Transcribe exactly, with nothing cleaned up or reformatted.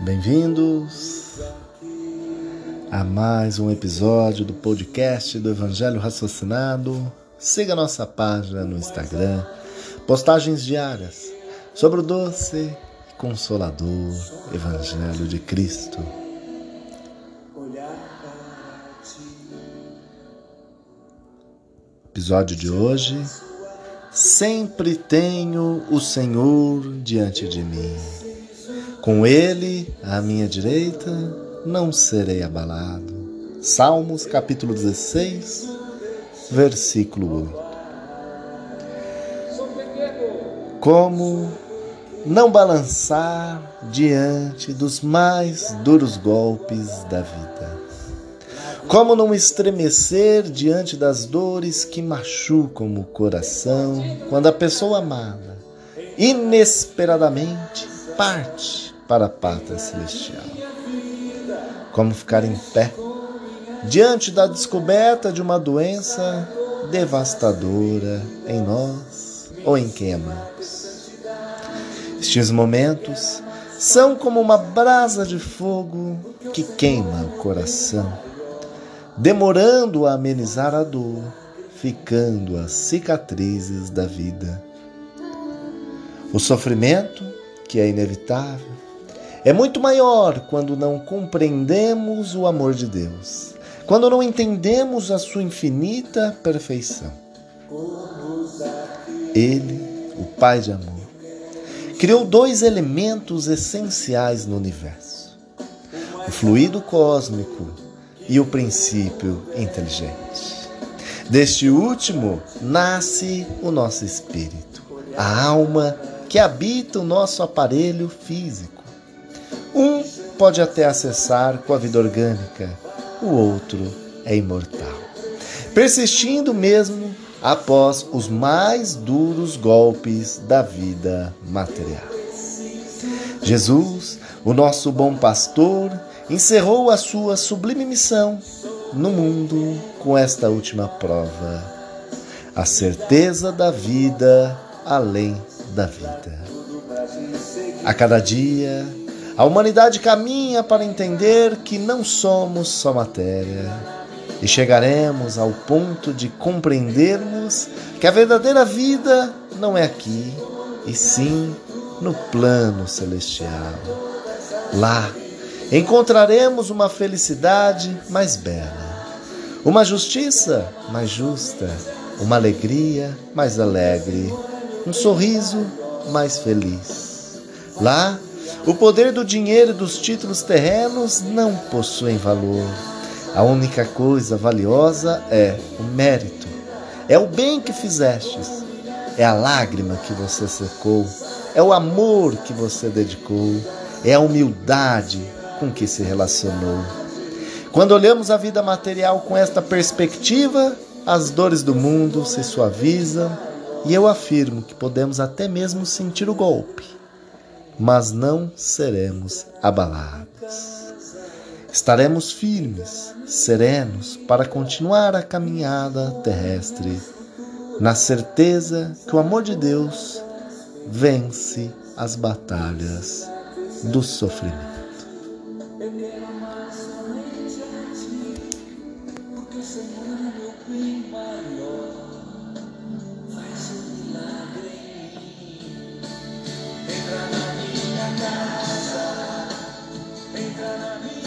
Bem-vindos a mais um episódio do podcast do Evangelho Raciocinado. Siga nossa página no Instagram. Postagens diárias sobre o doce e consolador Evangelho de Cristo. Episódio de hoje. Sempre tenho o Senhor diante de mim. Com Ele à minha direita, não serei abalado. Salmos, capítulo dezesseis, versículo oito. Como não balançar diante dos mais duros golpes da vida? Como não estremecer diante das dores que machucam o coração quando a pessoa amada, inesperadamente, parte para a pátria celestial? Como ficar em pé diante da descoberta de uma doença devastadora em nós ou em quem amamos? Estes momentos são como uma brasa de fogo que queima o coração, demorando a amenizar a dor, ficando as cicatrizes da vida. O sofrimento, que é inevitável, é muito maior quando não compreendemos o amor de Deus, quando não entendemos a sua infinita perfeição. Ele, o Pai de amor, criou dois elementos essenciais no universo: o fluido cósmico e o princípio inteligente. Deste último nasce o nosso espírito, a alma que habita o nosso aparelho físico. Um pode até acessar com a vida orgânica, o outro é imortal, persistindo mesmo após os mais duros golpes da vida material. Jesus, o nosso bom pastor, encerrou a sua sublime missão no mundo com esta última prova: a certeza da vida além da vida. A cada dia, a humanidade caminha para entender que não somos só matéria e chegaremos ao ponto de compreendermos que a verdadeira vida não é aqui, e sim no plano celestial. Lá encontraremos uma felicidade mais bela, uma justiça mais justa, uma alegria mais alegre, um sorriso mais feliz. Lá, o poder do dinheiro e dos títulos terrenos não possuem valor. A única coisa valiosa é o mérito. É o bem que fizestes. É a lágrima que você secou. É o amor que você dedicou. É a humildade com que se relacionou. Quando olhamos a vida material com esta perspectiva, as dores do mundo se suavizam, e eu afirmo que podemos até mesmo sentir o golpe, mas não seremos abalados. Estaremos firmes, serenos, para continuar a caminhada terrestre, na certeza que o amor de Deus vence as batalhas do sofrimento. Entra na minha casa, entra na minha